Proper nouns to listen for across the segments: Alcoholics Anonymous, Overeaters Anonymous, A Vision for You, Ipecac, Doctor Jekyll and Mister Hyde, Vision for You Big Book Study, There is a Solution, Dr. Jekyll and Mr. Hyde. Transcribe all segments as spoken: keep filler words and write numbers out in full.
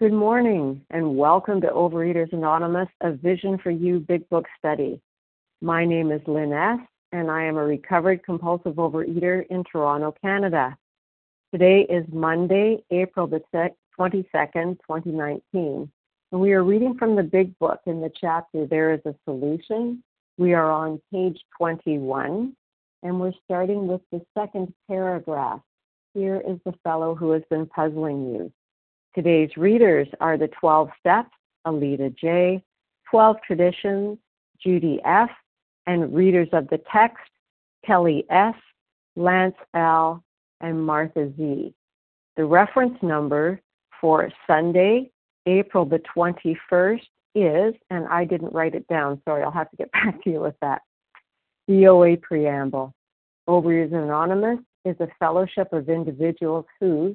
Good morning and welcome to Overeaters Anonymous, a Vision for You Big Book Study. My name is Lynn S. and I am a recovered compulsive overeater in Toronto, Canada. Today is Monday, April the twenty-second, twenty nineteen, and we are reading from the Big Book in the chapter, There is a Solution. We are on page twenty-one, and we're starting with the second paragraph. Here is the fellow who has been puzzling you. Today's readers are the twelve Steps, Alita J, twelve Traditions, Judy F, and readers of the text, Kelly S, Lance L, and Martha Z. The reference number for Sunday, April the twenty-first is, and I didn't write it down, sorry, I'll have to get back to you with that. The O A Preamble. Overeaters Anonymous is a fellowship of individuals who,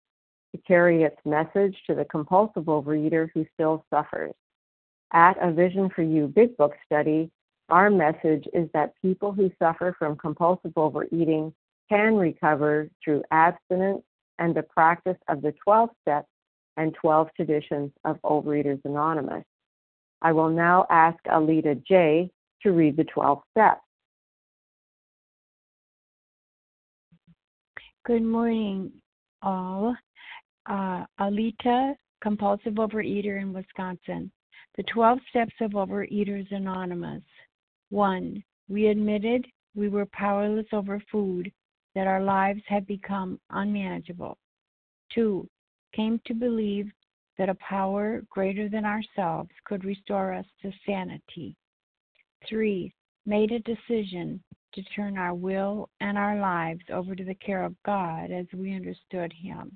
to carry its message to the compulsive overeater who still suffers. At a Vision for You Big Book Study, our message is that people who suffer from compulsive overeating can recover through abstinence and the practice of the twelve steps and twelve traditions of Overeaters Anonymous. I will now ask Alita J to read the twelve steps. Good morning, all. Uh, Alita, compulsive overeater in Wisconsin. The twelve steps of Overeaters Anonymous. One, we admitted we were powerless over food, that our lives had become unmanageable. Two, came to believe that a power greater than ourselves could restore us to sanity. Three, made a decision to turn our will and our lives over to the care of God as we understood Him.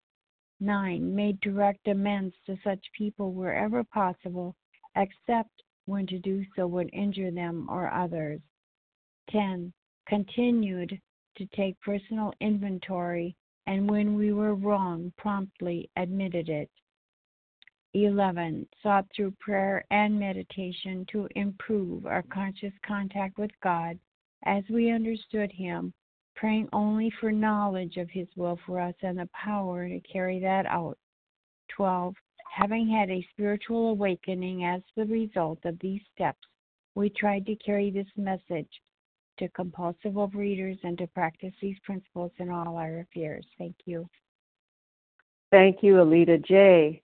Nine, made direct amends to such people wherever possible, except when to do so would injure them or others. Ten, continued to take personal inventory, and when we were wrong, promptly admitted it. Eleven, sought through prayer and meditation to improve our conscious contact with God as we understood Him, praying only for knowledge of His will for us and the power to carry that out. twelve. Having had a spiritual awakening as the result of these steps, we tried to carry this message to compulsive overeaters and to practice these principles in all our affairs. Thank you. Thank you, Alita J.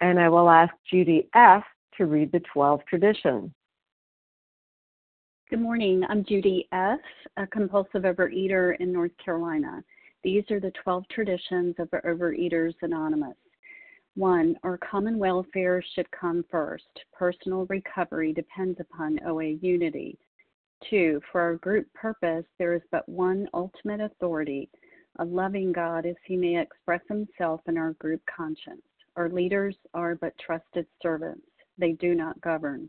And I will ask Judy F. to read the twelve traditions. Good morning. I'm Judy F., a compulsive overeater in North Carolina. These are the twelve traditions of Overeaters Anonymous. One, our common welfare should come first. Personal recovery depends upon O A unity. Two, for our group purpose, there is but one ultimate authority, a loving God as He may express Himself in our group conscience. Our leaders are but trusted servants. They do not govern.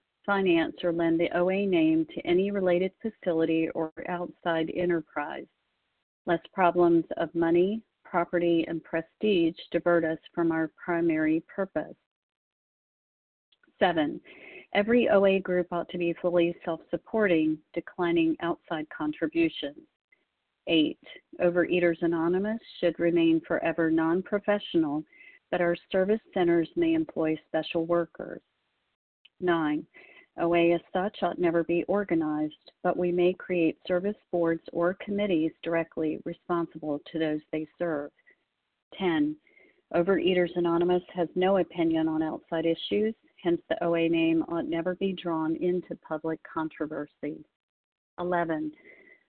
finance, or lend the O A name to any related facility or outside enterprise, lest problems of money, property, and prestige divert us from our primary purpose. Seven, every O A group ought to be fully self-supporting, declining outside contributions. Eight, Overeaters Anonymous should remain forever non-professional, but our service centers may employ special workers. Nine, O A as such ought never be organized, but we may create service boards or committees directly responsible to those they serve. Ten, Overeaters Anonymous has no opinion on outside issues, hence the O A name ought never be drawn into public controversy. Eleven,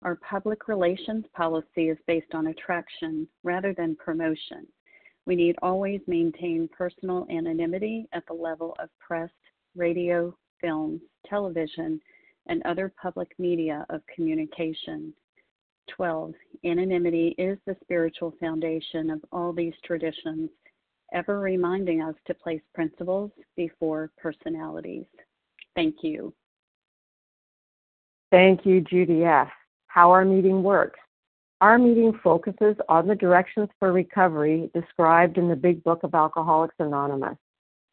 our public relations policy is based on attraction rather than promotion. We need always maintain personal anonymity at the level of press, radio, films, television, and other public media of communication. twelve. Anonymity is the spiritual foundation of all these traditions, ever reminding us to place principles before personalities. Thank you. Thank you, Judy F. How our meeting works. Our meeting focuses on the directions for recovery described in the Big Book of Alcoholics Anonymous.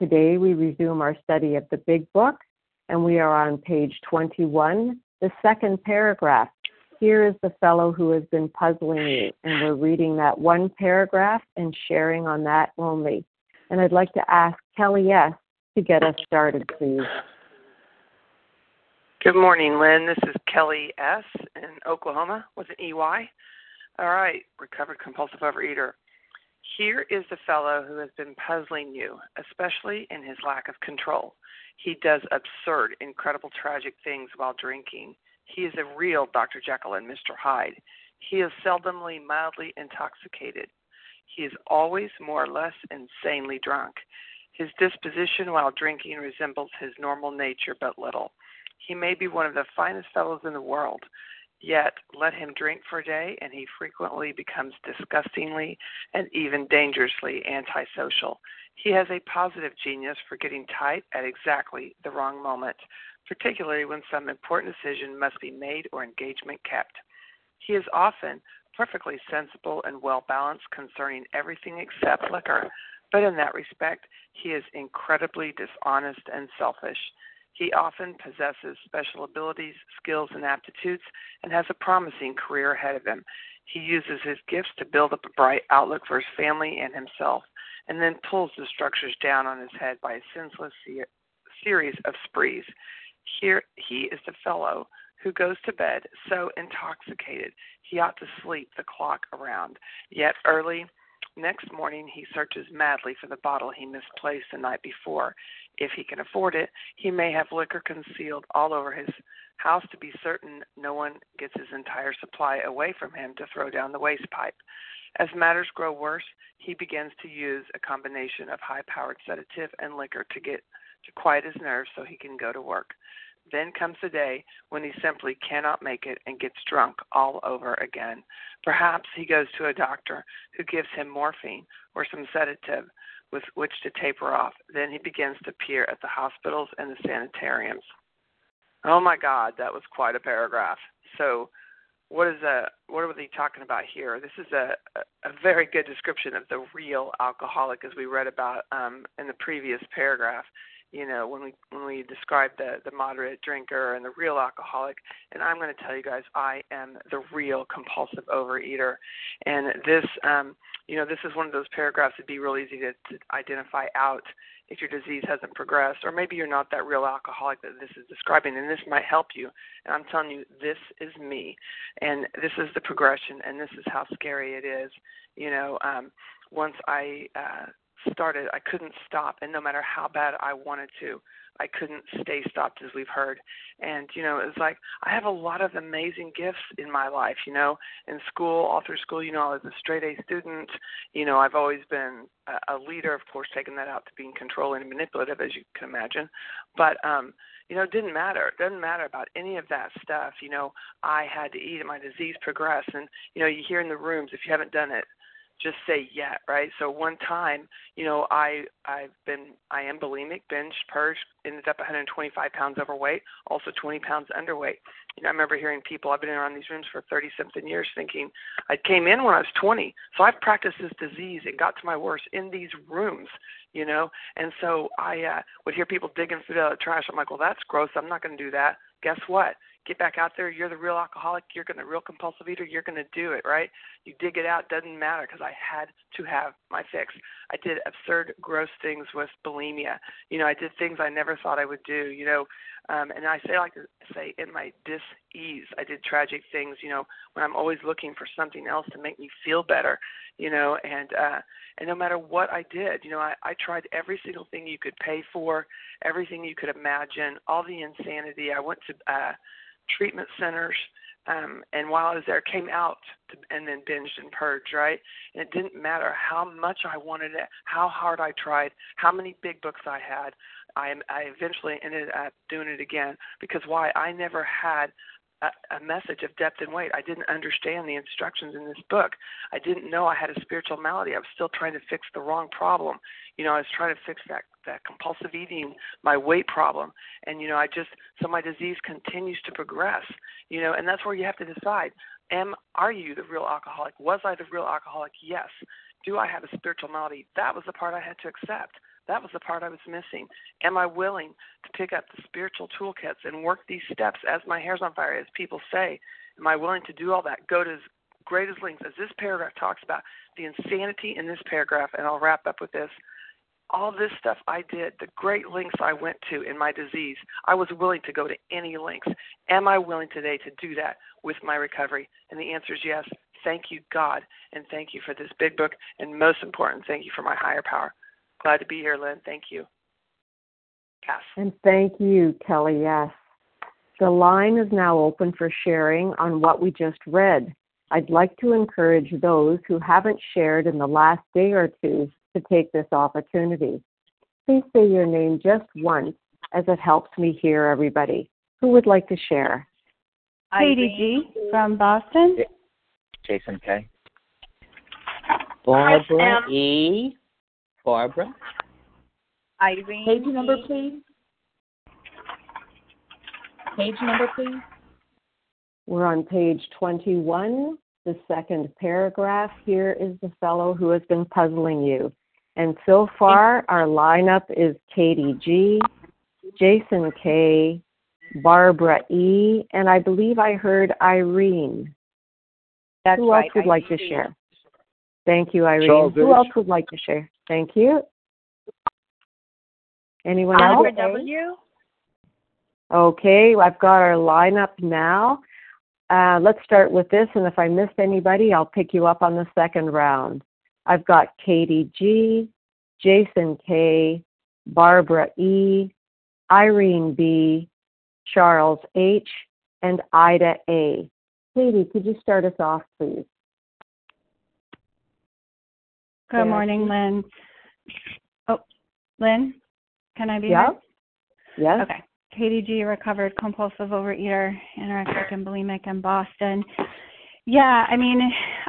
Today, we resume our study of the Big Book, and we are on page twenty-one, the second paragraph. Here is the fellow who has been puzzling you, and we're reading that one paragraph and sharing on that only. And I'd like to ask Kelly S. to get us started, please. Good morning, Lynn. This is Kelly S. in Oklahoma with an E Y. All right, recovered compulsive overeater. Here is the fellow who has been puzzling you, especially in his lack of control. He does absurd, incredible, tragic things while drinking. He is a real Doctor Jekyll and Mister Hyde. He is seldomly mildly intoxicated. He is always more or less insanely drunk. His disposition while drinking resembles his normal nature but little. He may be one of the finest fellows in the world. Yet, let him drink for a day, and he frequently becomes disgustingly and even dangerously antisocial. He has a positive genius for getting tight at exactly the wrong moment, particularly when some important decision must be made or engagement kept. He is often perfectly sensible and well-balanced concerning everything except liquor, but in that respect, he is incredibly dishonest and selfish. He often possesses special abilities, skills, and aptitudes, and has a promising career ahead of him. He uses his gifts to build up a bright outlook for his family and himself, and then pulls the structures down on his head by a senseless se- series of sprees. Here, he is the fellow who goes to bed so intoxicated he ought to sleep the clock around, yet early next morning, he searches madly for the bottle he misplaced the night before. If he can afford it, he may have liquor concealed all over his house to be certain no one gets his entire supply away from him to throw down the waste pipe. As matters grow worse, he begins to use a combination of high-powered sedative and liquor to get to quiet his nerves so he can go to work. Then comes the day when he simply cannot make it and gets drunk all over again. Perhaps he goes to a doctor who gives him morphine or some sedative with which to taper off. Then he begins to appear at the hospitals and the sanitariums. Oh, my God, that was quite a paragraph. So what is a, what are they talking about here? This is a, a very good description of the real alcoholic, as we read about um, in the previous paragraph. You know, when we when we describe the, the moderate drinker and the real alcoholic. And I'm going to tell you guys, I am the real compulsive overeater. And this, um, you know, this is one of those paragraphs that'd be real easy to, to identify out if your disease hasn't progressed, or maybe you're not that real alcoholic that this is describing, and this might help you. And I'm telling you, this is me, and this is the progression, and this is how scary it is. You know, um, once I... Uh, started, I couldn't stop, and no matter how bad I wanted to, I couldn't stay stopped, as we've heard. And, you know, it's like, I have a lot of amazing gifts in my life, you know, in school, all through school, you know, I was a straight A student, you know, I've always been a, a leader, of course, taking that out to being controlling and manipulative, as you can imagine, but, um, you know, it didn't matter. It doesn't matter about any of that stuff, you know, I had to eat and my disease progressed, and, you know, you hear in the rooms, if you haven't done it, just say yeah, right? So one time, you know, I, I've been, I am bulimic, binged, purged, ended up one hundred twenty-five pounds overweight, also twenty pounds underweight. You know, I remember hearing people, I've been around these rooms for thirty-something years thinking, I came in when I was twenty. So I've practiced this disease. It got to my worst in these rooms, you know? And so I uh, would hear people digging food out of the trash. I'm like, well, that's gross. I'm not going to do that. Guess what? Get back out there. You're the real alcoholic. You're going to real compulsive eater. You're going to do it, right? You dig it out. Doesn't matter, because I had to have my fix. I did absurd, gross things with bulimia. You know, I did things I never thought I would do, you know. Um, and I say, like to say, in my dis-ease, I did tragic things, you know, when I'm always looking for something else to make me feel better, you know. And uh, and no matter what I did, you know, I, I tried every single thing you could pay for, everything you could imagine, all the insanity. I went to uh, treatment centers, um, and while I was there, came out to, and then binged and purged, right? And it didn't matter how much I wanted it, how hard I tried, how many big books I had. I, I eventually ended up doing it again, because why? I never had a, a message of depth and weight. I didn't understand the instructions in this book. I didn't know I had a spiritual malady. I was still trying to fix the wrong problem. You know, I was trying to fix that, that compulsive eating, my weight problem. And, you know, I just, so my disease continues to progress, you know, and that's where you have to decide, am, are you the real alcoholic? Was I the real alcoholic? Yes. Do I have a spiritual malady? That was the part I had to accept. That was the part I was missing. Am I willing to pick up the spiritual toolkits and work these steps as my hair's on fire, as people say? Am I willing to do all that? Go to as great as lengths as this paragraph talks about, the insanity in this paragraph, and I'll wrap up with this. All this stuff I did, the great lengths I went to in my disease, I was willing to go to any lengths. Am I willing today to do that with my recovery? And the answer is yes. Thank you, God, and thank you for this big book, and most important, thank you for my higher power. Glad to be here, Lynn. Thank you. Pass. And thank you, Kelly. Yes. The line is now open for sharing on what we just read. I'd like to encourage those who haven't shared in the last day or two to take this opportunity. Please say your name just once, as it helps me hear everybody. Who would like to share? Katie G. from Boston. Jason K. Barbara E. Barbara. Irene. Page number, please. Page number, please. We're on page twenty-one, the second paragraph. Here is the fellow who has been puzzling you. And so far, our lineup is Katie G., Jason K., Barbara E., and I believe I heard Irene. That's who right. else would I like to you. share? Thank you, Irene. Charles who H. else would like to share? Thank you. Anyone else? Albert W. Okay, I've got our lineup now. Uh, let's start with this, and if I missed anybody, I'll pick you up on the second round. I've got Katie G., Jason K., Barbara E., Irene B., Charles H., and Ida A. Katie, could you start us off, please? Good morning, Lynn. Oh, Lynn, can I be yeah. here? Yeah. Okay. Katie G., recovered compulsive overeater, anorexic and bulimic in Boston. Yeah, I mean,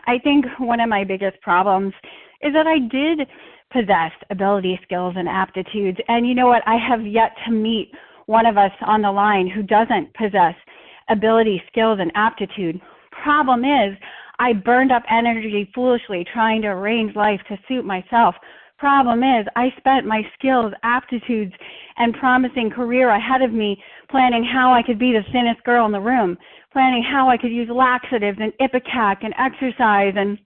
I think one of my biggest problems is that I did possess ability, skills, and aptitudes. And you know what? I have yet to meet one of us on the line who doesn't possess ability, skills, and aptitude. problem is I burned up energy foolishly trying to arrange life to suit myself. Problem is I spent my skills, aptitudes, and promising career ahead of me planning how I could be the thinnest girl in the room, planning how I could use laxatives and Ipecac and exercise and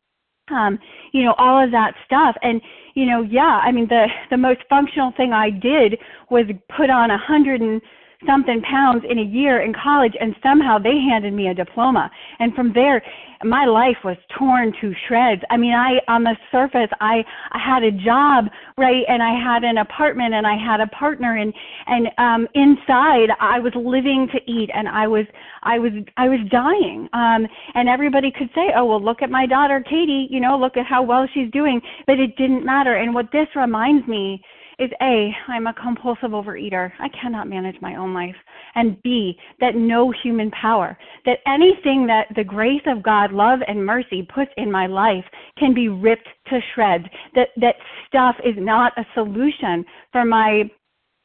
Um, you know, all of that stuff. And, you know, yeah, I mean, the, the most functional thing I did was put on a hundred and something pounds in a year in college, and somehow they handed me a diploma. And from there, my life was torn to shreds. I mean, I, on the surface, I, I had a job, right, and I had an apartment, and I had a partner, and, and um, inside, I was living to eat, and I was, I was, I was dying. Um, and everybody could say, oh, well, look at my daughter, Katie, you know, look at how well she's doing, but it didn't matter. And what this reminds me is A, I'm a compulsive overeater. I cannot manage my own life. And B, that no human power, that anything that the grace of God, love, and mercy puts in my life can be ripped to shreds. That that stuff is not a solution for my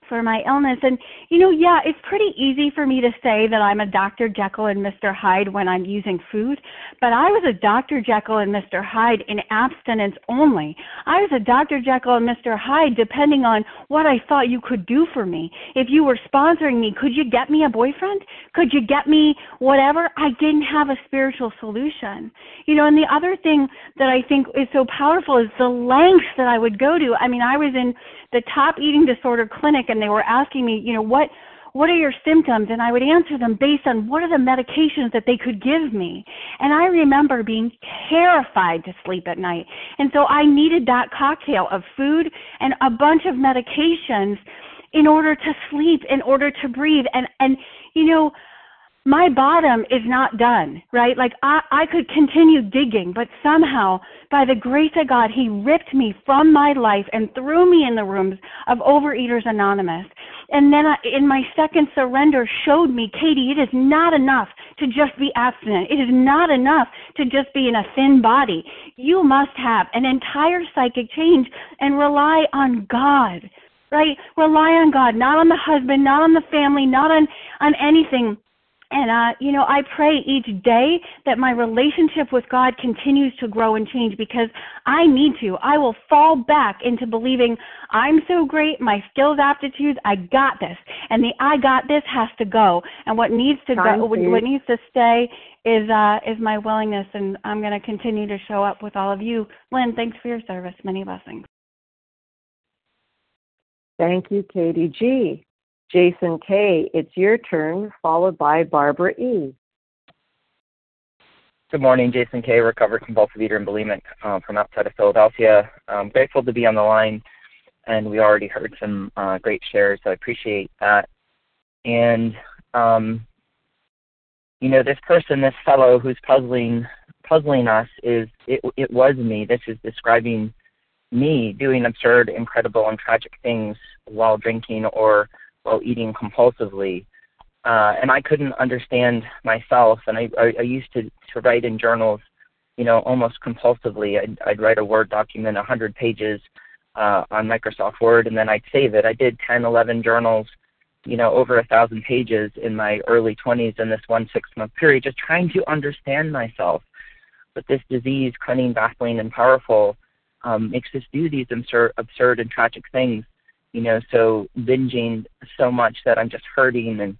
for my illness. And, you know, yeah, it's pretty easy for me to say that I'm a Doctor Jekyll and Mister Hyde when I'm using food, but I was a Doctor Jekyll and Mister Hyde in abstinence only. I was a Doctor Jekyll and Mister Hyde depending on what I thought you could do for me. If you were sponsoring me, could you get me a boyfriend? Could you get me whatever? I didn't have a spiritual solution. You know, and the other thing that I think is so powerful is the lengths that I would go to. I mean, I was in the top eating disorder clinic, and they were asking me, you know, what what are your symptoms? And I would answer them based on what are the medications that they could give me. And I remember being terrified to sleep at night. And so I needed that cocktail of food and a bunch of medications in order to sleep, in order to breathe. And, and you know, my bottom is not done, right? Like I, I could continue digging, but somehow by the grace of God, he ripped me from my life and threw me in the rooms of Overeaters Anonymous. And then I, in my second surrender, showed me, Katie, it is not enough to just be abstinent. It is not enough to just be in a thin body. You must have an entire psychic change and rely on God, right? Rely on God, not on the husband, not on the family, not on, on anything. And, uh, you know, I pray each day that my relationship with God continues to grow and change because I need to. I will fall back into believing I'm so great, my skills, aptitudes, I got this. And the I got this has to go. And what needs to go, what, what needs to stay is, uh, is my willingness. And I'm going to continue to show up with all of you. Lynn, thanks for your service. Many blessings. Thank you, Katie G. Jason K., it's your turn, followed by Barbara E. Good morning, Jason K., recovered compulsive eater and bulimic um, from outside of Philadelphia. I'm grateful to be on the line, and we already heard some uh, great shares, so I appreciate that. And, um, you know, this person, this fellow who's puzzling puzzling us is, it, it was me. This is describing me doing absurd, incredible, and tragic things while drinking or while eating compulsively. Uh, and I couldn't understand myself. And I, I, I used to, to write in journals, you know, almost compulsively. I'd, I'd write a Word document, one hundred pages uh, on Microsoft Word, and then I'd save it. I did ten, eleven journals, you know, over one thousand pages in my early twenties in this one six-month period, just trying to understand myself. But this disease, cunning, baffling, and powerful, um, makes us do these absurd, absurd and tragic things. You know, so binging so much that I'm just hurting and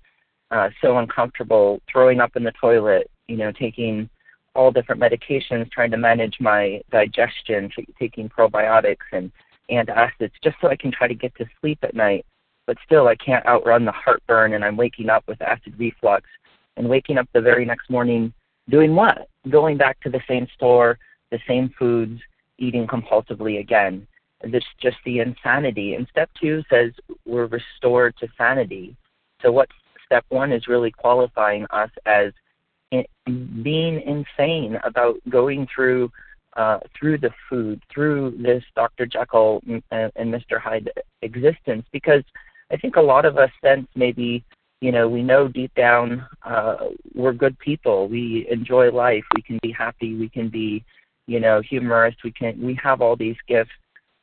uh, so uncomfortable, throwing up in the toilet, you know, taking all different medications, trying to manage my digestion, t- taking probiotics and antacids just so I can try to get to sleep at night. But still, I can't outrun the heartburn, and I'm waking up with acid reflux and waking up the very next morning doing what? Going back to the same store, the same foods, eating compulsively again. This just the insanity. And step two says we're restored to sanity. So what step one is really qualifying us as in, being insane about going through uh, through the food, through this Doctor Jekyll and, and Mister Hyde existence. Because I think a lot of us sense maybe, you know, we know deep down uh, we're good people. We enjoy life. We can be happy. We can be, you know, humorous. We can. We have all these gifts.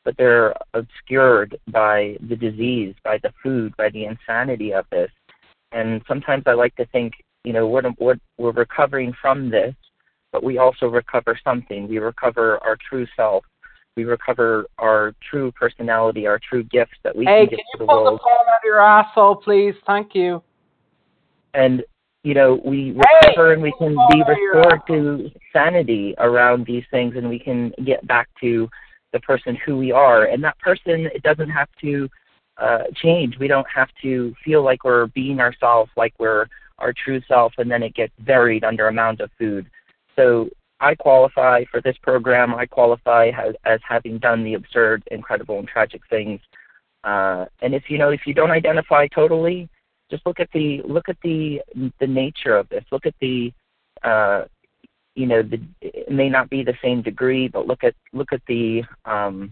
But they're obscured by the disease, by the food, by the insanity of this. And sometimes I like to think, you know, what, what we're recovering from this, but we also recover something. We recover our true self. We recover our true personality, our true gifts that we hey, can give to the world. Hey, can you pull the phone out of your asshole, please? Thank you. And, you know, we recover hey, and we can be restored to sanity around these things, and we can get back to the person who we are. And that person, it doesn't have to uh, change. We don't have to feel like we're being ourselves, like we're our true self, and then it gets buried under a mound of food. So I qualify for this program. I qualify as, as having done the absurd, incredible, and tragic things. Uh, and if you know, if you don't identify totally, just look at the look at the the nature of this. Look at the, uh, you know, the, it may not be the same degree, but look at look at the um,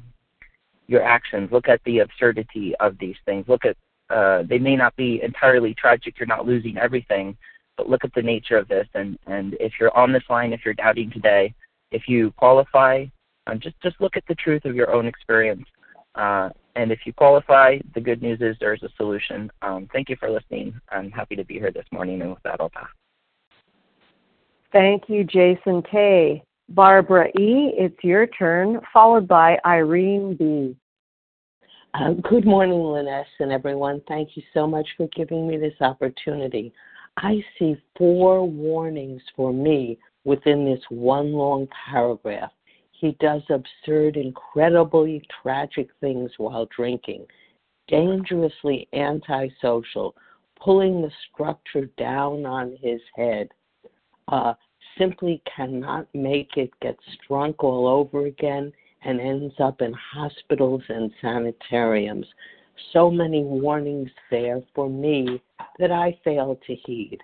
your actions. Look at the absurdity of these things. Look at uh, they may not be entirely tragic. You're not losing everything. But look at the nature of this, and, and if you're on this line, if you're doubting today, if you qualify, um, just, just look at the truth of your own experience. Uh, and if you qualify, the good news is there's a solution. Um, thank you for listening. I'm happy to be here this morning, and with that, I'll pass. Thank you, Jason K. Barbara E., it's your turn, followed by Irene B. Uh, good morning, Linus and everyone. Thank you so much for giving me this opportunity. I see four warnings for me within this one long paragraph. He does absurd, incredibly tragic things while drinking, dangerously antisocial, pulling the structure down on his head, uh, simply cannot make it, gets drunk all over again, and ends up in hospitals and sanitariums. So many warnings there for me that I failed to heed.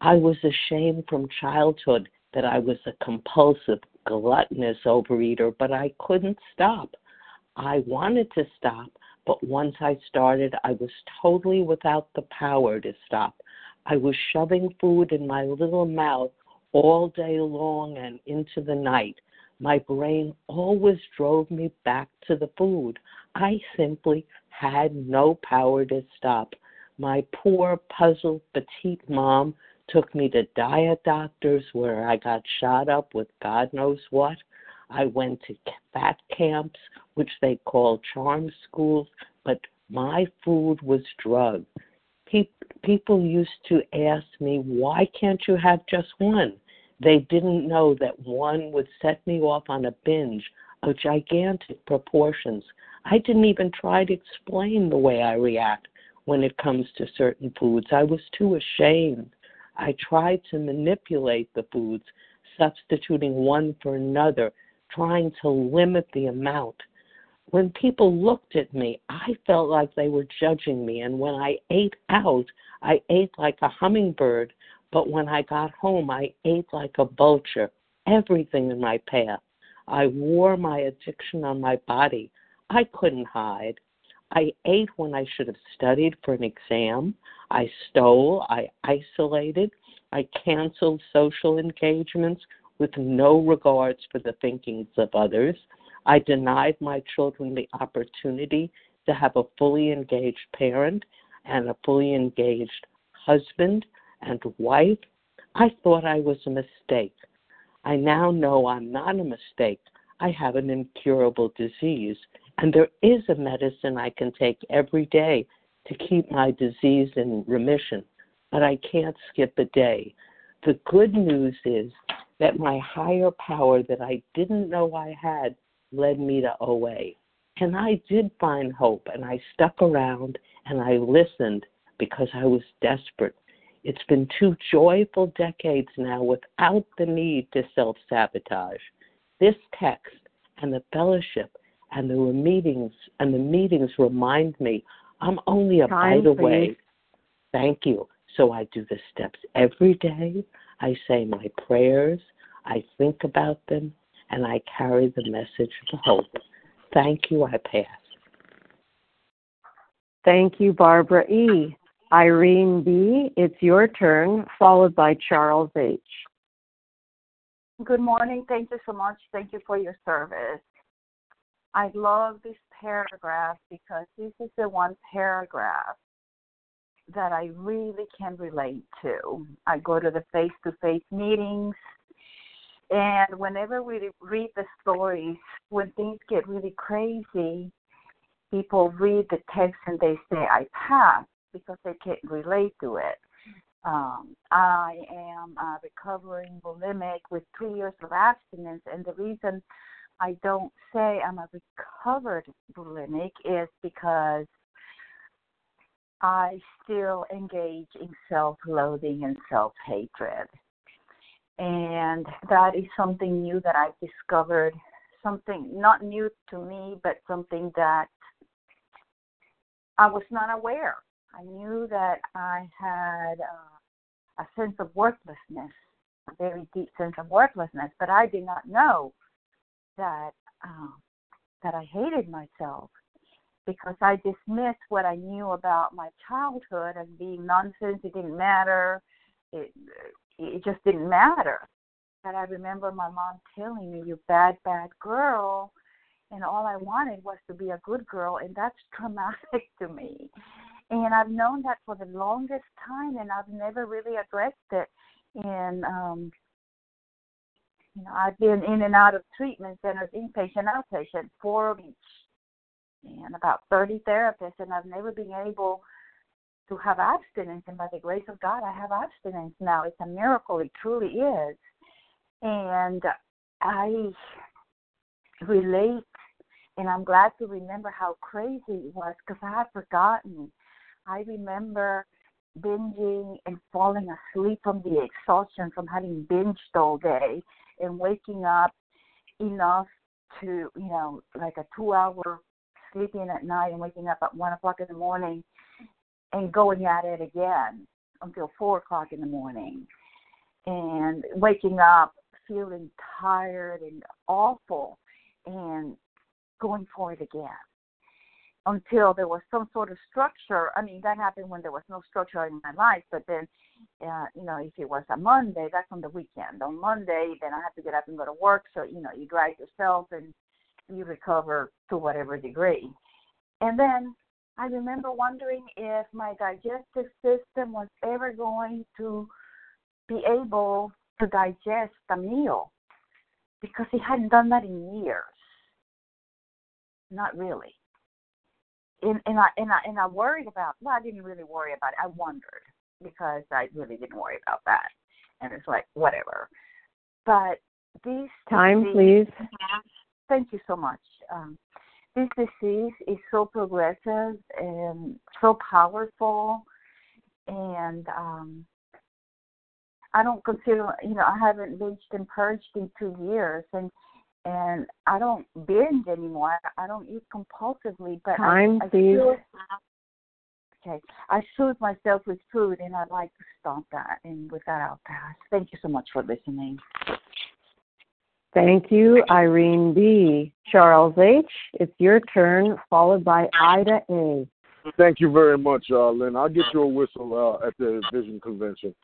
I was ashamed from childhood that I was a compulsive, gluttonous overeater, but I couldn't stop. I wanted to stop, but once I started, I was totally without the power to stop. I was shoving food in my little mouth all day long and into the night. My brain always drove me back to the food. I simply had no power to stop. My poor, puzzled, petite mom took me to diet doctors where I got shot up with God knows what. I went to fat camps, which they call charm schools, but my food was drug. Pe- people used to ask me, why can't you have just one? They didn't know that one would set me off on a binge of gigantic proportions. I didn't even try to explain the way I react when it comes to certain foods. I was too ashamed. I tried to manipulate the foods, substituting one for another, trying to limit the amount. When people looked at me, I felt like they were judging me, and when I ate out, I ate like a hummingbird, but when I got home, I ate like a vulture, everything in my path. I wore my addiction on my body. I couldn't hide. I ate when I should have studied for an exam. I stole. I isolated. I canceled social engagements with no regards for the thinkings of others. I denied my children the opportunity to have a fully engaged parent and a fully engaged husband and wife. I thought I was a mistake. I now know I'm not a mistake. I have an incurable disease. And there is a medicine I can take every day to keep my disease in remission, but I can't skip a day. The good news is that my higher power that I didn't know I had led me to O A. And I did find hope, and I stuck around, and I listened because I was desperate. It's been two joyful decades now without the need to self-sabotage. This text and the fellowship and the meetings and the meetings remind me I'm only a bite away. Thank you. So I do the steps every day. I say my prayers. I think about them, and I carry the message of hope. Thank you. I pass. Thank you, Barbara E. Irene B., it's your turn, followed by Charles H. Good morning. Thank you so much. Thank you for your service. I love this paragraph because this is the one paragraph that I really can relate to. I go to the face-to-face meetings, And whenever we read the stories, when things get really crazy, people read the text and they say, I passed, because they can't relate to it. Um, I am a recovering bulimic with three years of abstinence, and the reason I don't say I'm a recovered bulimic is because I still engage in self-loathing and self-hatred. And that is something new that I've discovered, something not new to me, but something that I was not aware. I knew that I had uh, a sense of worthlessness, a very deep sense of worthlessness, but I did not know that uh, that I hated myself, because I dismissed what I knew about my childhood as being nonsense. It didn't matter. It, it just didn't matter. But I remember my mom telling me, you bad, bad girl, and all I wanted was to be a good girl, and that's traumatic to me. And I've known that for the longest time, and I've never really addressed it. And, um, you know, I've been in and out of treatment centers, inpatient, outpatient, four of each, and about thirty therapists, and I've never been able to have abstinence. And by the grace of God, I have abstinence now. It's a miracle. It truly is. And I relate, and I'm glad to remember how crazy it was, because I had forgotten. I remember binging and falling asleep from the exhaustion from having binged all day, and waking up enough to, you know, like a two-hour sleeping at night, and waking up at one o'clock in the morning and going at it again until four o'clock in the morning, and waking up feeling tired and awful and going for it again, until there was some sort of structure. I mean, that happened when there was no structure in my life, but then, uh, you know, if it was a Monday, that's on the weekend. On Monday, then I had to get up and go to work, so, you know, you drag yourself and you recover to whatever degree. And then I remember wondering if my digestive system was ever going to be able to digest a meal, because it hadn't done that in years. Not really. And, and, I, and, I, and I worried about, well, I didn't really worry about it. I wondered, because I really didn't worry about that. And it's like, whatever. But these... Time, disease, please. Thank you so much. Um, this disease is so progressive and so powerful. And um, I don't consider, you know, I haven't binged and purged in two years. And And I don't binge anymore. I don't eat compulsively, but Time, I, I soothe, okay. I soothe myself with food, and I'd like to stop that. And with that, I'll pass. Thank you so much for listening. Thank you, Irene B. Charles H., it's your turn, followed by Ida A. Thank you very much, uh, Lynn. I'll get you a whistle uh, at the Vision Convention.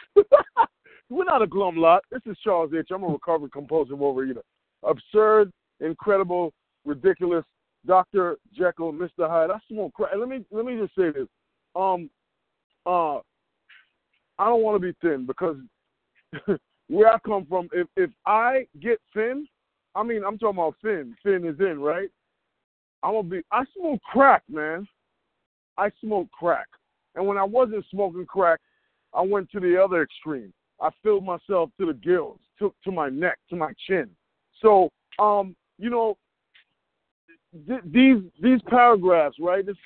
We're not a glum lot. This is Charles H. I'm a recovered compulsive overeater. Absurd, incredible, ridiculous. Doctor Jekyll, Mister Hyde. I smoke crack. Let me let me just say this. Um, uh, I don't want to be thin, because where I come from, if if I get thin, I mean, I'm talking about thin. Thin is in, right? I'm gonna be. I smoke crack, man. I smoke crack, and when I wasn't smoking crack, I went to the other extreme. I filled myself to the gills, to to my neck, to my chin. So, um, you know, th- these these paragraphs, right, this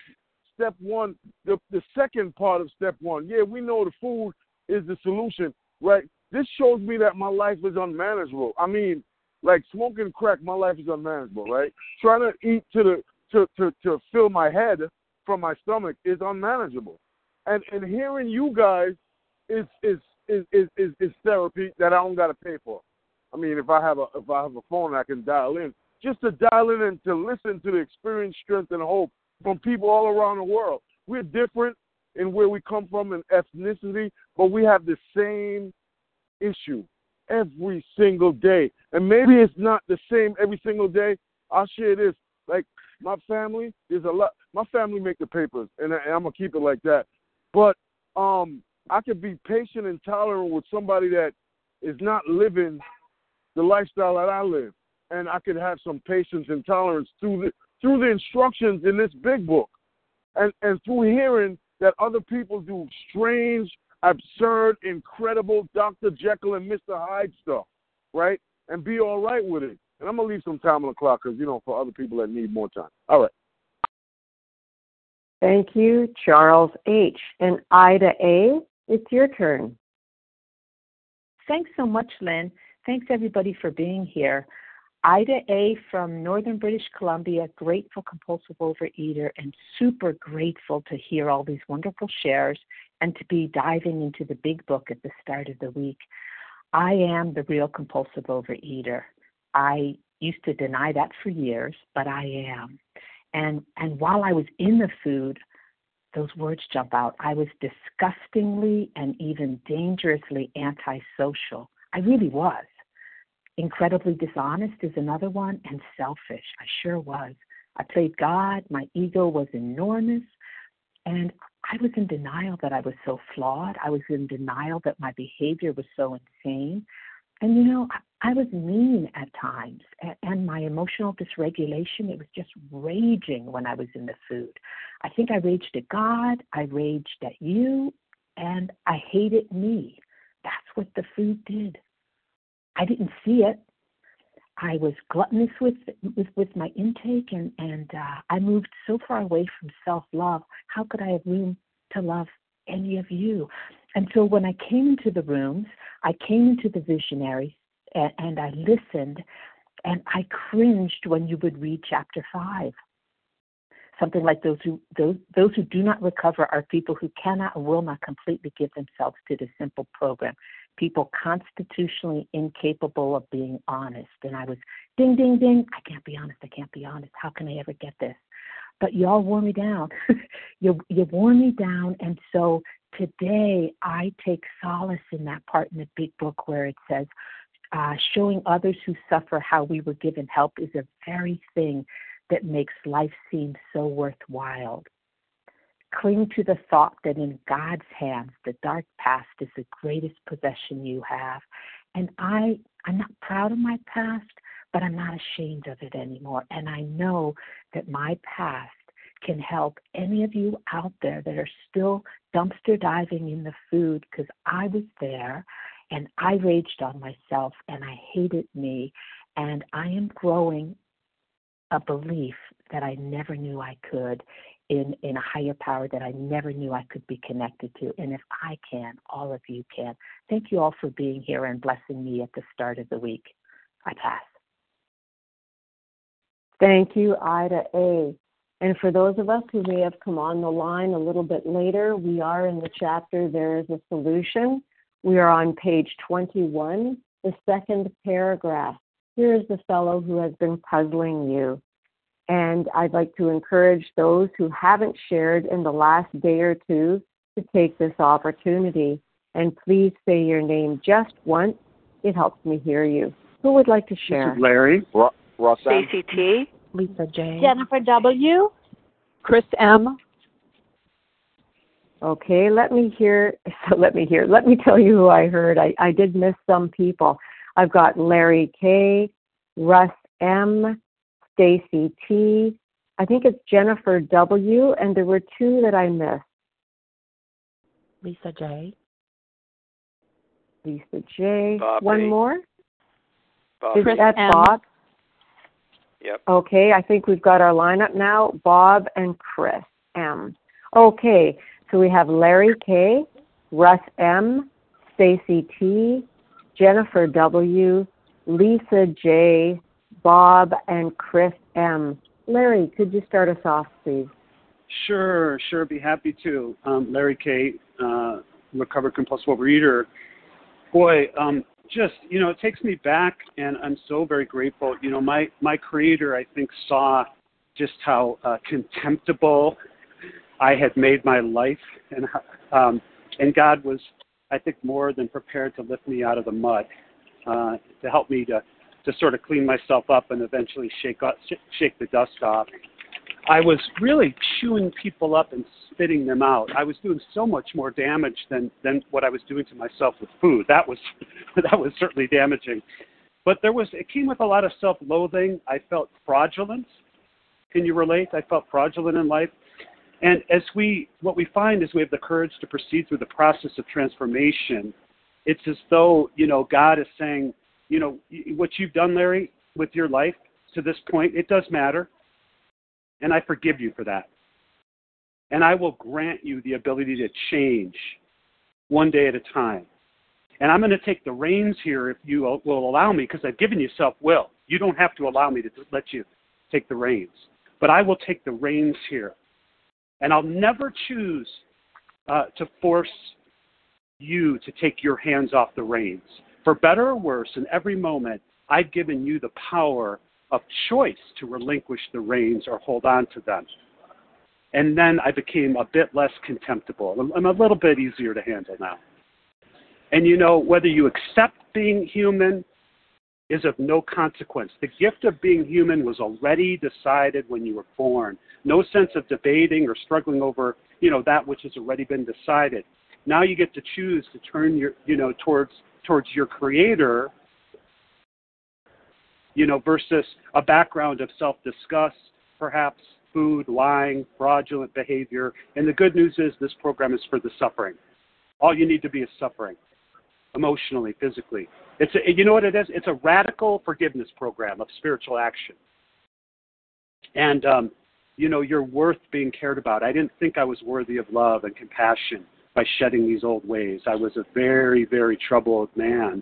step one, the, the second part of step one, yeah, we know the food is the solution, right? This shows me that my life is unmanageable. I mean, like smoking crack, my life is unmanageable, right? Trying to eat to the to, to, to fill my head from my stomach is unmanageable. And and hearing you guys is is is, is, is, is therapy that I don't got to pay for. I mean, if I have a if I have a phone, I can dial in. Just to dial in and to listen to the experience, strength, and hope from people all around the world. We're different in where we come from and ethnicity, but we have the same issue every single day. And maybe it's not the same every single day. I'll share this. Like, my family, there's a lot. My family make the papers, and, I, and I'm going to keep it like that. But um, I could be patient and tolerant with somebody that is not living the lifestyle that I live, and I could have some patience and tolerance through the, through the instructions in this big book, and, and through hearing that other people do strange, absurd, incredible Doctor Jekyll and Mister Hyde stuff, right? And be all right with it. And I'm going to leave some time on the clock because, you know, for other people that need more time. All right. Thank you, Charles H. And Ida A., it's your turn. Thanks so much, Lynn. Thanks, everybody, for being here. Ida A. from Northern British Columbia, grateful compulsive overeater, and super grateful to hear all these wonderful shares and to be diving into the big book at the start of the week. I am the real compulsive overeater. I used to deny that for years, but I am. And and while I was in the food, those words jump out. I was disgustingly and even dangerously antisocial. I really was. Incredibly dishonest is another one, and selfish. I sure was. I played God. My ego was enormous. And I was in denial that I was so flawed. I was in denial that my behavior was so insane. And, you know, I, I was mean at times. And, and my emotional dysregulation, it was just raging when I was in the food. I think I raged at God. I raged at you. And I hated me. That's what the food did. I didn't see it. I was gluttonous with with, with my intake, and, and uh, I moved so far away from self-love. How could I have room to love any of you? And so when I came into the rooms, I came into the visionaries, and, and I listened, and I cringed when you would read chapter five. Something like those who those those who do not recover are people who cannot and will not completely give themselves to the simple program. People constitutionally incapable of being honest. And I was, ding, ding, ding, I can't be honest, I can't be honest. How can I ever get this? But y'all wore me down. you you wore me down. And so today I take solace in that part in the big book where it says, uh, showing others who suffer how we were given help is a very thing that makes life seem so worthwhile. Cling to the thought that in God's hands, the dark past is the greatest possession you have. And I, I'm not proud of my past, but I'm not ashamed of it anymore. And I know that my past can help any of you out there that are still dumpster diving in the food, because I was there and I raged on myself and I hated me. And I am growing a belief that I never knew I could, in, in a higher power that I never knew I could be connected to. And if I can, all of you can. Thank you all for being here and blessing me at the start of the week. I pass. Thank you, Ida A. And for those of us who may have come on the line a little bit later, we are in the chapter, There is a Solution. We are on page twenty-one, the second paragraph. Here is the fellow who has been puzzling you. And I'd like to encourage those who haven't shared in the last day or two to take this opportunity. And please say your name just once. It helps me hear you. Who would like to share? This is Larry. Ro- Ross M. Stacy T. Lisa J. Jennifer W. Chris M. Okay, let me hear. So let me hear. Let me tell you who I heard. I, I did miss some people. I've got Larry K., Russ M., Stacy T., I think it's Jennifer W., and there were two that I missed. Lisa J. Lisa J. Bobby. One more? Bobby. Is that Bob? Yep. Okay, I think we've got our lineup now, Bob and Chris M. Okay, so we have Larry K., Russ M., Stacy T., Jennifer W., Lisa J., Bob, and Chris M. Larry, could you start us off, please? Sure, sure, be happy to. Um, Larry K., uh, recovered compulsive overeater. Boy, um, just, you know, it takes me back, and I'm so very grateful. You know, my, my creator, I think, saw just how uh, contemptible I had made my life, and um, and God was, I think, more than prepared to lift me out of the mud, uh, to help me to to sort of clean myself up and eventually shake up, shake the dust off. I was really chewing people up and spitting them out. I was doing so much more damage than, than what I was doing to myself with food. That was that was certainly damaging. But there was, it came with a lot of self-loathing. I felt fraudulent. Can you relate? I felt fraudulent in life. And as we, what we find is we have the courage to proceed through the process of transformation. It's as though, you know, God is saying, you know, what you've done, Larry, with your life to this point, it does matter. And I forgive you for that. And I will grant you the ability to change one day at a time. And I'm going to take the reins here if you will allow me, because I've given you self-will. You don't have to allow me to let you take the reins. But I will take the reins here. And I'll never choose uh, to force you to take your hands off the reins. For better or worse, in every moment, I've given you the power of choice to relinquish the reins or hold on to them. And then I became a bit less contemptible. I'm a little bit easier to handle now. And you know, whether you accept being human is of no consequence. The gift of being human was already decided when you were born. No sense of debating or struggling over, you know, that which has already been decided. Now you get to choose to turn your, you know, towards towards your Creator, you know, versus a background of self-disgust, perhaps food, lying, fraudulent behavior. And the good news is this program is for the suffering. All you need to be is suffering, emotionally, physically. It's a, you know what it is? It's a radical forgiveness program of spiritual action. And, um, you know, you're worth being cared about. I didn't think I was worthy of love and compassion by shedding these old ways. I was a very, very troubled man.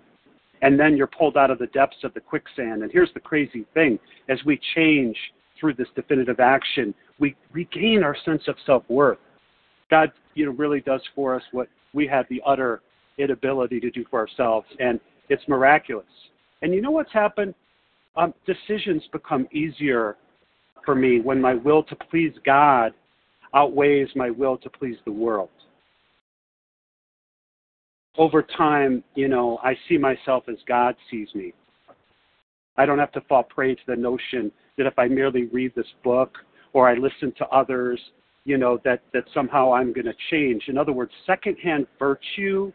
And then you're pulled out of the depths of the quicksand. And here's the crazy thing. As we change through this definitive action, we regain our sense of self-worth. God, you know, really does for us what we had the utter inability to do for ourselves. And it's miraculous. And you know what's happened? Um, decisions become easier for me when my will to please God outweighs my will to please the world. Over time, you know, I see myself as God sees me. I don't have to fall prey to the notion that if I merely read this book or I listen to others, you know, that, that somehow I'm going to change. In other words, secondhand virtue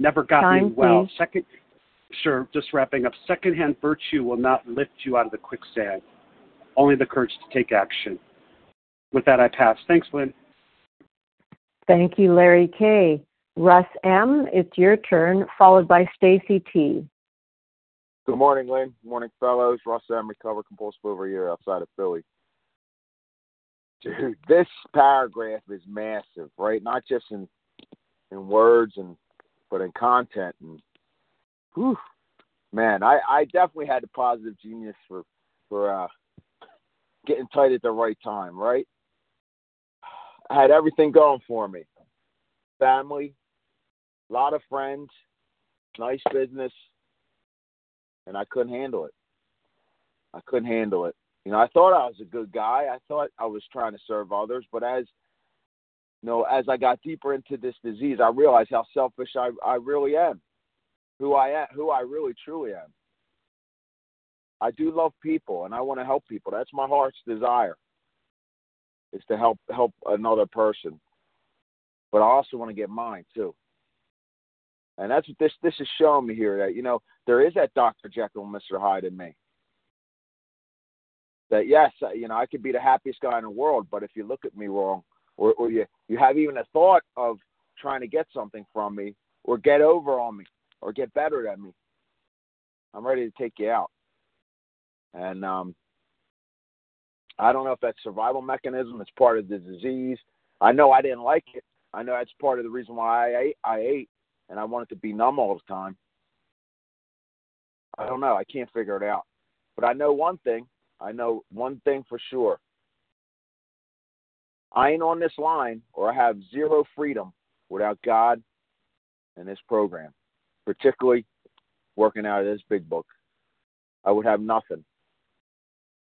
never got Time, me well. Please. Second, sure, just wrapping up. Secondhand virtue will not lift you out of the quicksand. Only the courage to take action. With that, I pass. Thanks, Lynn. Thank you, Larry K. Russ M., it's your turn, followed by Stacy T. Good morning, Lynn. Good morning, fellows. Russ M., recovered compulsive overeater outside of Philly. Dude, this paragraph is massive, right? Not just in in words, and but in content. And whew, man, I, I definitely had the positive genius for for uh, getting tight at the right time, right? I had everything going for me: family, a lot of friends, nice business, and I couldn't handle it. I couldn't handle it. You know, I thought I was a good guy. I thought I was trying to serve others. But as, you know, as I got deeper into this disease, I realized how selfish I, I really am, who I am, who I really truly am. I do love people, and I want to help people. That's my heart's desire, is to help help another person. But I also want to get mine, too. And that's what this, this is showing me here, that, you know, there is that Doctor Jekyll and Mister Hyde in me. That, yes, you know, I could be the happiest guy in the world, but if you look at me wrong, or, or you, you have even a thought of trying to get something from me, or get over on me, or get better than me, I'm ready to take you out. And um, I don't know if that's survival mechanism, it's part of the disease. I know I didn't like it. I know that's part of the reason why I ate, I ate and I wanted to be numb all the time. I don't know. I can't figure it out. But I know one thing. I know one thing for sure. I ain't on this line, or I have zero freedom without God and this program, particularly working out of this big book. I would have nothing.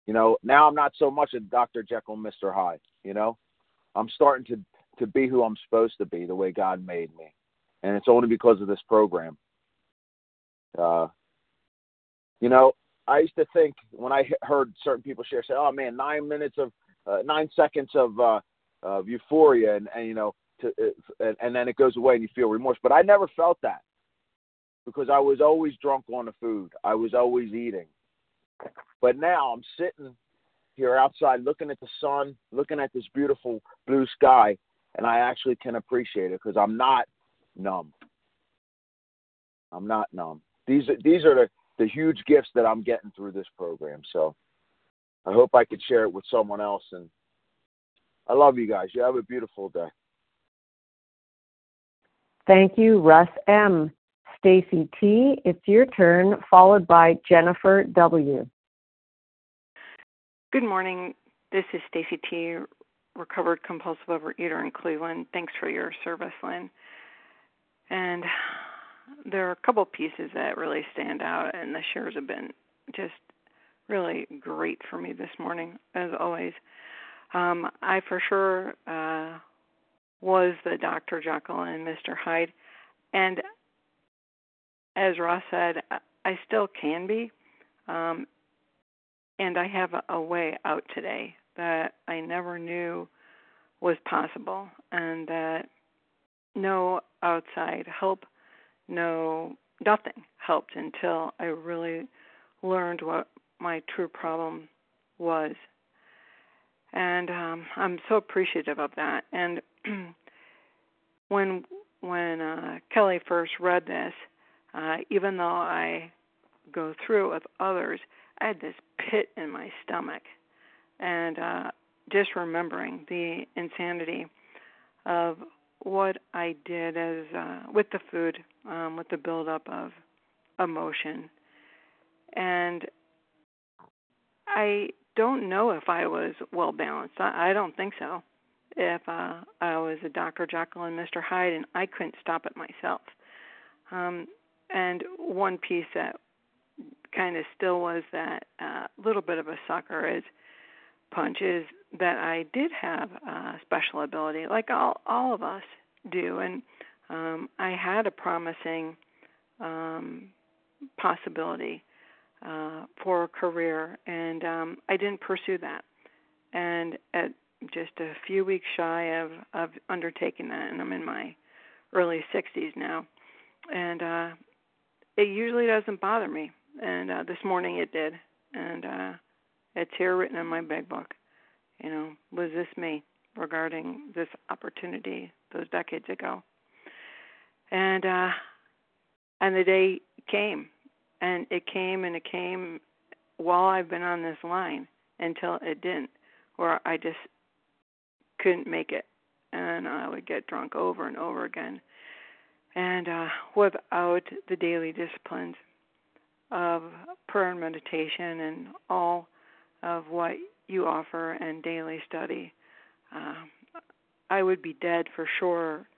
You know, now I'm not so much a Doctor Jekyll and Mister Hyde, you know. I'm starting to, to be who I'm supposed to be, the way God made me. And it's only because of this program. Uh, you know, I used to think when I heard certain people share, say, "Oh man, nine minutes of uh, nine seconds of, uh, of euphoria, and, and you know, to, uh, and, and then it goes away, and you feel remorse." But I never felt that. because I was always drunk on the food. I was always eating. But now I'm sitting here outside looking at the sun, looking at this beautiful blue sky, and I actually can appreciate it because I'm not numb. I'm not numb. These are, these are the, the huge gifts that I'm getting through this program. So I hope I could share it with someone else. And I love you guys. You have a beautiful day. Thank you, Russ M. Stacy T., it's your turn, followed by Jennifer W. Good morning. This is Stacy T., recovered compulsive overeater in Cleveland. Thanks for your service, Lynn. And there are a couple pieces that really stand out, and the shares have been just really great for me this morning, as always. Um, I for sure uh, was the Doctor Jekyll and Mister Hyde, and as Ross said, I still can be, um, and I have a, a way out today that I never knew was possible, and that no outside help, no nothing helped until I really learned what my true problem was. And um, I'm so appreciative of that. And when when uh, Kelly first read this, uh, even though I go through with others, I had this pit in my stomach. And uh, just remembering the insanity of what I did as uh, with the food, um, with the buildup of emotion. And I don't know if I was well balanced. I, I don't think so. If uh, I was a Doctor Jekyll and Mister Hyde, and I couldn't stop it myself. Um, and one piece that kind of still was that uh, little bit of a sucker is punch is that I did have a special ability, like all all of us do, and um, I had a promising um, possibility Uh, for a career, and um, I didn't pursue that. And at just a few weeks shy of, of undertaking that, and I'm in my early sixties now, and uh, it usually doesn't bother me. And uh, this morning it did, and uh, it's here written in my big book. You know, was this me regarding this opportunity those decades ago? And uh, and the day came. And it came and it came while I've been on this line until it didn't, or I just couldn't make it. And I would get drunk over and over again. And uh, without the daily disciplines of prayer and meditation and all of what you offer and daily study, um, I would be dead for sure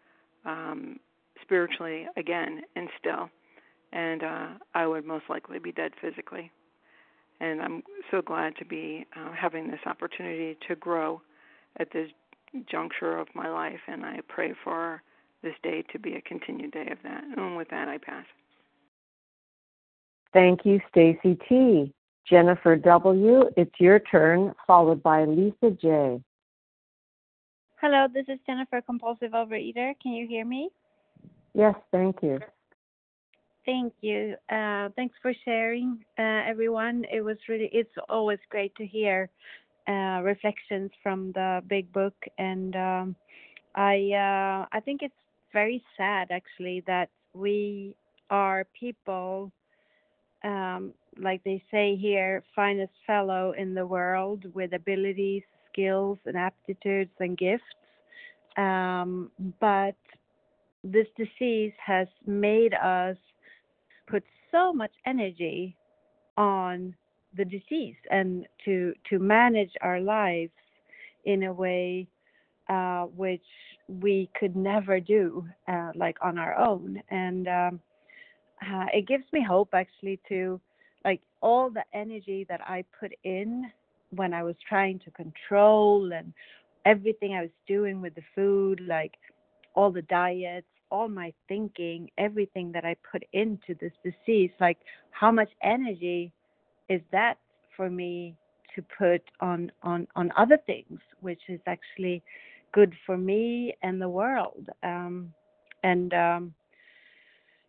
um, spiritually again and still. And uh, I would most likely be dead physically. And I'm so glad to be uh, having this opportunity to grow at this juncture of my life, and I pray for this day to be a continued day of that. And with that, I pass. Thank you, Stacy T. Jennifer W., it's your turn, followed by Lisa J. Hello, this is Jennifer, compulsive overeater. Can you hear me? Yes, thank you. Thank you. Uh, thanks for sharing, uh, everyone. It was really, it's always great to hear uh, reflections from the big book. And um, I, uh, I think it's very sad, actually, that we are people, um, like they say here, finest fellow in the world with abilities, skills, and aptitudes and gifts. Um, but this disease has made us put so much energy on the disease and to to manage our lives in a way uh, which we could never do, uh, like on our own. And um, uh, it gives me hope, actually, to like all the energy that I put in when I was trying to control and everything I was doing with the food, like all the diets, all my thinking, everything that I put into this disease, like how much energy is that for me to put on, on, on other things, which is actually good for me and the world. Um, and um,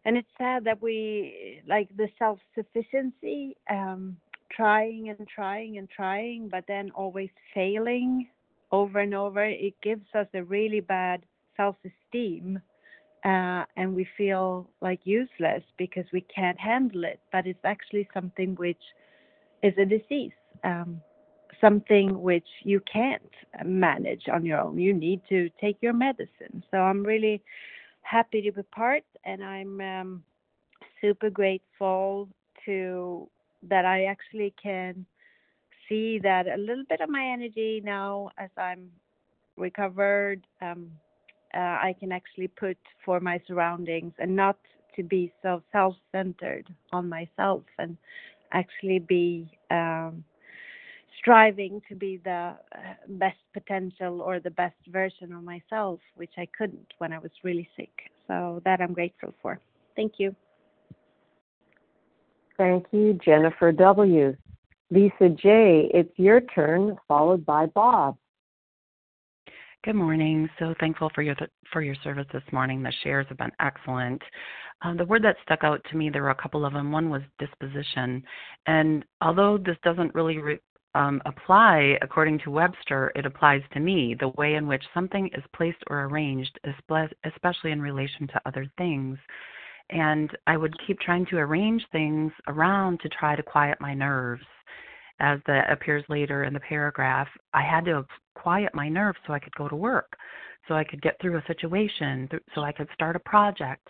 And it's sad that we, like the self-sufficiency, um, trying and trying and trying, but then always failing over and over, it gives us a really bad self-esteem. Uh, and we feel like useless because we can't handle it. But it's actually something which is a disease, um, something which you can't manage on your own. You need to take your medicine. So I'm really happy to be part, and I'm um, super grateful to that I actually can see that a little bit of my energy now as I'm recovered. Um, Uh, I can actually put for my surroundings and not to be so self-centered on myself, and actually be um, striving to be the best potential or the best version of myself, which I couldn't when I was really sick. So that I'm grateful for. Thank you. Thank you, Jennifer W. Lisa J., it's your turn, followed by Bob. Good morning. So thankful for your th- for your service this morning. The shares have been excellent. Um, the word that stuck out to me, there were a couple of them. One was disposition. And although this doesn't really re- um, apply according to Webster, it applies to me. The way in which something is placed or arranged, especially in relation to other things. And I would keep trying to arrange things around to try to quiet my nerves. As that appears later in the paragraph, I had to quiet my nerves so I could go to work, so I could get through a situation, so I could start a project.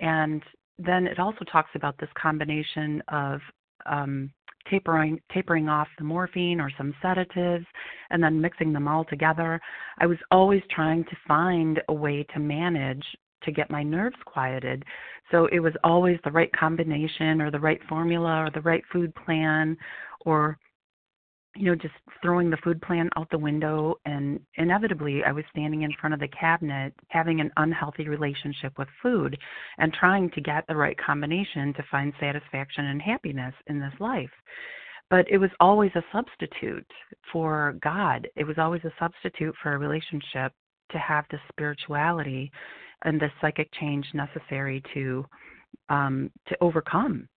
And then it also talks about this combination of um, tapering tapering off the morphine or some sedatives and then mixing them all together. I was always trying to find a way to manage to get my nerves quieted. So it was always the right combination or the right formula or the right food plan, or you know, just throwing the food plan out the window. And inevitably I was standing in front of the cabinet having an unhealthy relationship with food and trying to get the right combination to find satisfaction and happiness in this life. But it was always a substitute for God. It was always a substitute for a relationship to have the spirituality and the psychic change necessary to um, to overcome.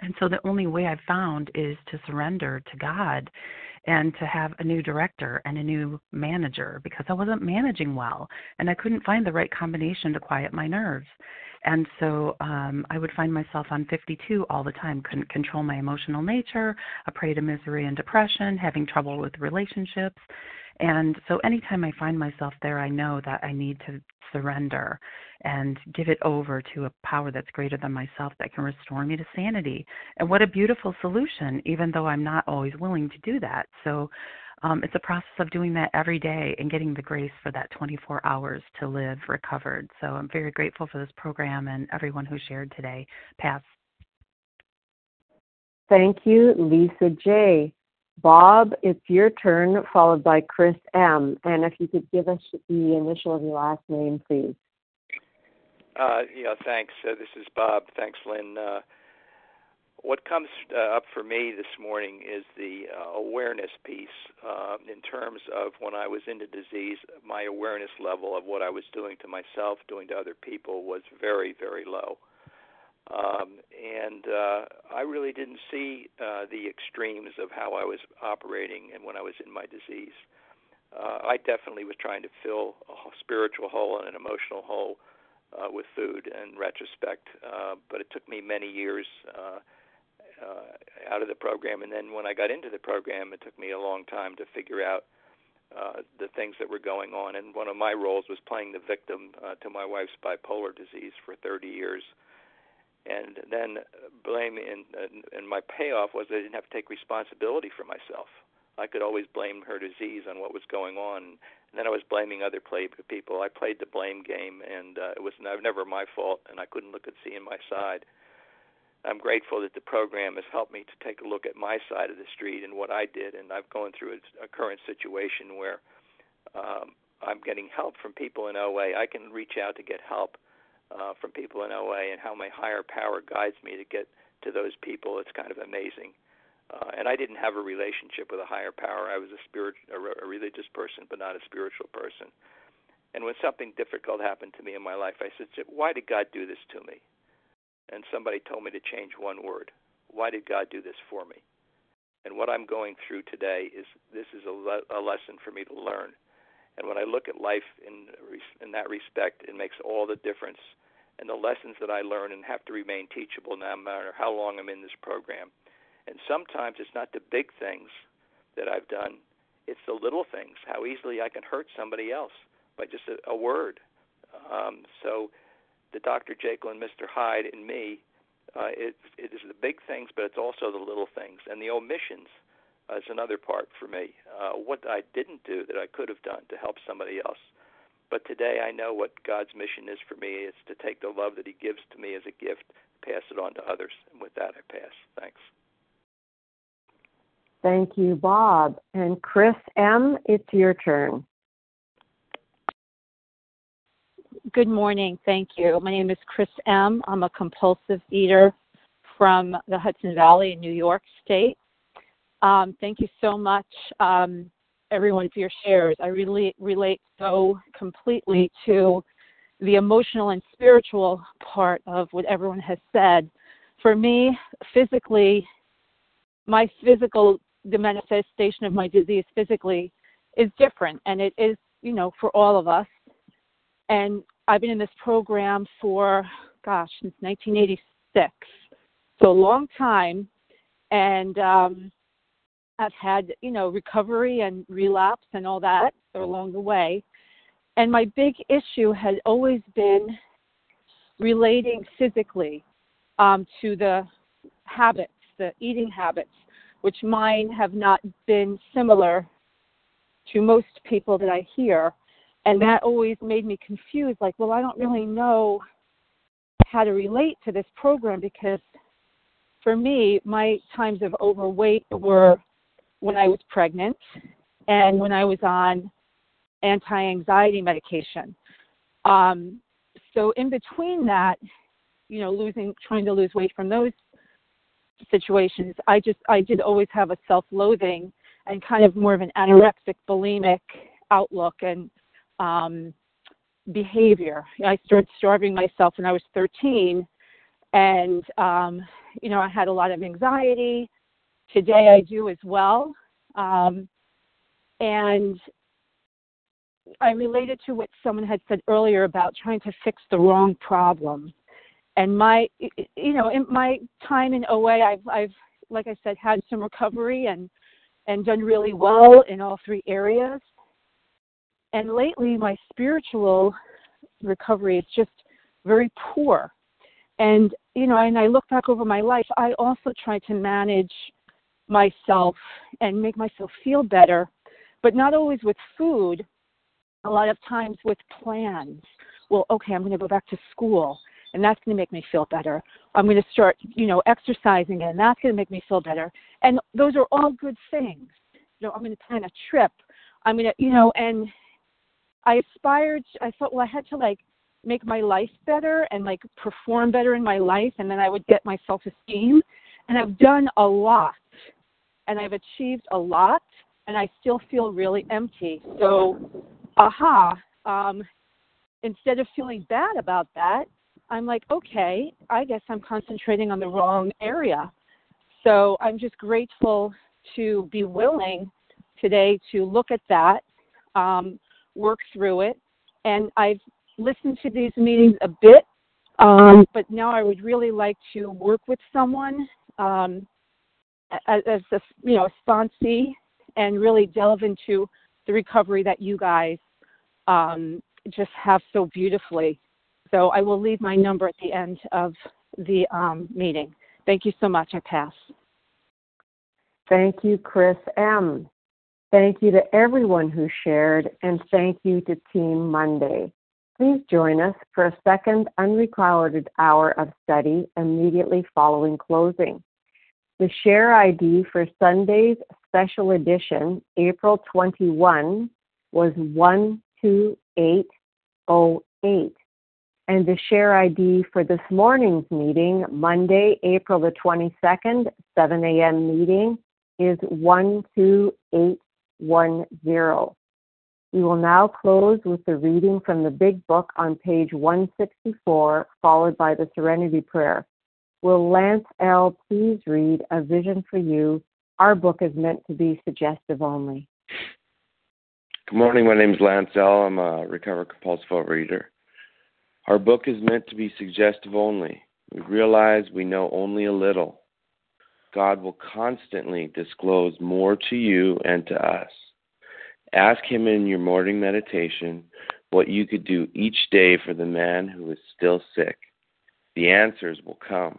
And so the only way I've found is to surrender to God and to have a new director and a new manager, because I wasn't managing well and I couldn't find the right combination to quiet my nerves. And so um, I would find myself on fifty-two all the time, couldn't control my emotional nature, a prey to misery and depression, having trouble with relationships. And so anytime I find myself there, I know that I need to surrender and give it over to a power that's greater than myself that can restore me to sanity. And what a beautiful solution, even though I'm not always willing to do that. So um, it's a process of doing that every day and getting the grace for that twenty-four hours to live recovered. So I'm very grateful for this program and everyone who shared today. Pass. Thank you, Lisa J. Bob, it's your turn, followed by Chris M. And if you could give us the initial of your last name, please. Uh, yeah, thanks. Uh, this is Bob. Thanks, Lynn. Uh, what comes uh, up for me this morning is the uh, awareness piece uh, in terms of when I was in the disease, my awareness level of what I was doing to myself, doing to other people was very, very low. Um, and uh, I really didn't see uh, the extremes of how I was operating and when I was in my disease. Uh, I definitely was trying to fill a spiritual hole and an emotional hole uh, with food and retrospect, uh, but it took me many years uh, uh, out of the program. And then when I got into the program, it took me a long time to figure out uh, the things that were going on. And one of my roles was playing the victim uh, to my wife's bipolar disease for thirty years. And then blame in, and my payoff was I didn't have to take responsibility for myself. I could always blame her disease on what was going on. And then I was blaming other play, people. I played the blame game, and uh, it was never my fault, and I couldn't look at seeing my side. I'm grateful that the program has helped me to take a look at my side of the street and what I did, and I've gone through a, a current situation where um, I'm getting help from people in O A. I can reach out to get help. Uh, from people in O A, and how my higher power guides me to get to those people. It's kind of amazing. Uh, and I didn't have a relationship with a higher power. I was a spirit, a, re- a religious person, but not a spiritual person. And when something difficult happened to me in my life, I said, why did God do this to me? and somebody told me to change one word. Why did God do this for me? And what I'm going through today is this is a, le- a lesson for me to learn. And when I look at life in in that respect, it makes all the difference. And the lessons that I learn and have to remain teachable no matter how long I'm in this program. And sometimes it's not the big things that I've done. It's the little things, how easily I can hurt somebody else by just a, a word. Um, so the Doctor Jekyll and Mister Hyde and me, uh, it, it is the big things, but it's also the little things. And the omissions uh, is another part for me, uh, what I didn't do that I could have done to help somebody else. But today I know what God's mission is for me. It's to take the love that he gives to me as a gift, pass it on to others. And with that, I pass. Thanks. Thank you, Bob. And Chris M., it's your turn. Good morning. Thank you. My name is Chris M. I'm a compulsive eater from the Hudson Valley in New York State. Um, thank you so much, um, everyone, for your shares. I really relate so completely to the emotional and spiritual part of what everyone has said. For me, physically, my physical the manifestation of my disease physically is different, and it is, you know, for all of us. And I've been in this program for, gosh, since nineteen eighty-six, so a long time, and um, I've had, you know, recovery and relapse and all that along the way. And my big issue had always been relating physically um, to the habits, the eating habits, which mine have not been similar to most people that I hear. And that always made me confused, like, well, I don't really know how to relate to this program, because for me, my times of overweight were when I was pregnant and when I was on anti-anxiety medication. Um, so in between that, you know, losing, trying to lose weight from those situations, I just, I did always have a self-loathing and kind of more of an anorexic, bulimic outlook and um, behavior. I started starving myself when I was thirteen, and, um, you know, I had a lot of anxiety. Today I do as well. Um, and I related to what someone had said earlier about trying to fix the wrong problem. And my, you know, in my time in O A, I've, I've, like I said, had some recovery and, and done really well in all three areas. And lately, my spiritual recovery is just very poor. And, you know, and I look back over my life, I also try to manage myself and make myself feel better, but not always with food, a lot of times with plans. Well, okay, I'm going to go back to school, and that's going to make me feel better. I'm going to start, you know, exercising, and that's going to make me feel better. And those are all good things. You know, I'm going to plan a trip. I'm going to, you know, and I aspired, I thought, well, I had to, like, make my life better and, like, perform better in my life, and then I would get my self-esteem. And I've done a lot, and I've achieved a lot, and I still feel really empty. So, aha, um, instead of feeling bad about that, I'm like, okay, I guess I'm concentrating on the wrong area. So I'm just grateful to be willing today to look at that, um, work through it. And I've listened to these meetings a bit, um, but now I would really like to work with someone um, as, as a, you know, a sponsee, and really delve into the recovery that you guys um, just have so beautifully. So I will leave my number at the end of the um, meeting. Thank you so much. I pass. Thank you, Chris M. Thank you to everyone who shared, and thank you to Team Monday. Please join us for a second unrecorded hour of study immediately following closing. The share I D for Sunday's special edition, April twenty-first, was one two eight oh eight. And the share I D for this morning's meeting, Monday, April the twenty-second, seven a.m. meeting, is one two eight one zero. We will now close with the reading from the Big Book on page one sixty-four, followed by the Serenity Prayer. will Lance L. please read A Vision for You? Our book is meant to be suggestive only. Good morning. My name is Lance L. I'm a recovered compulsive overeater. Our book is meant to be suggestive only. We realize we know only a little. God will constantly disclose more to you and to us. Ask him in your morning meditation what you could do each day for the man who is still sick. The answers will come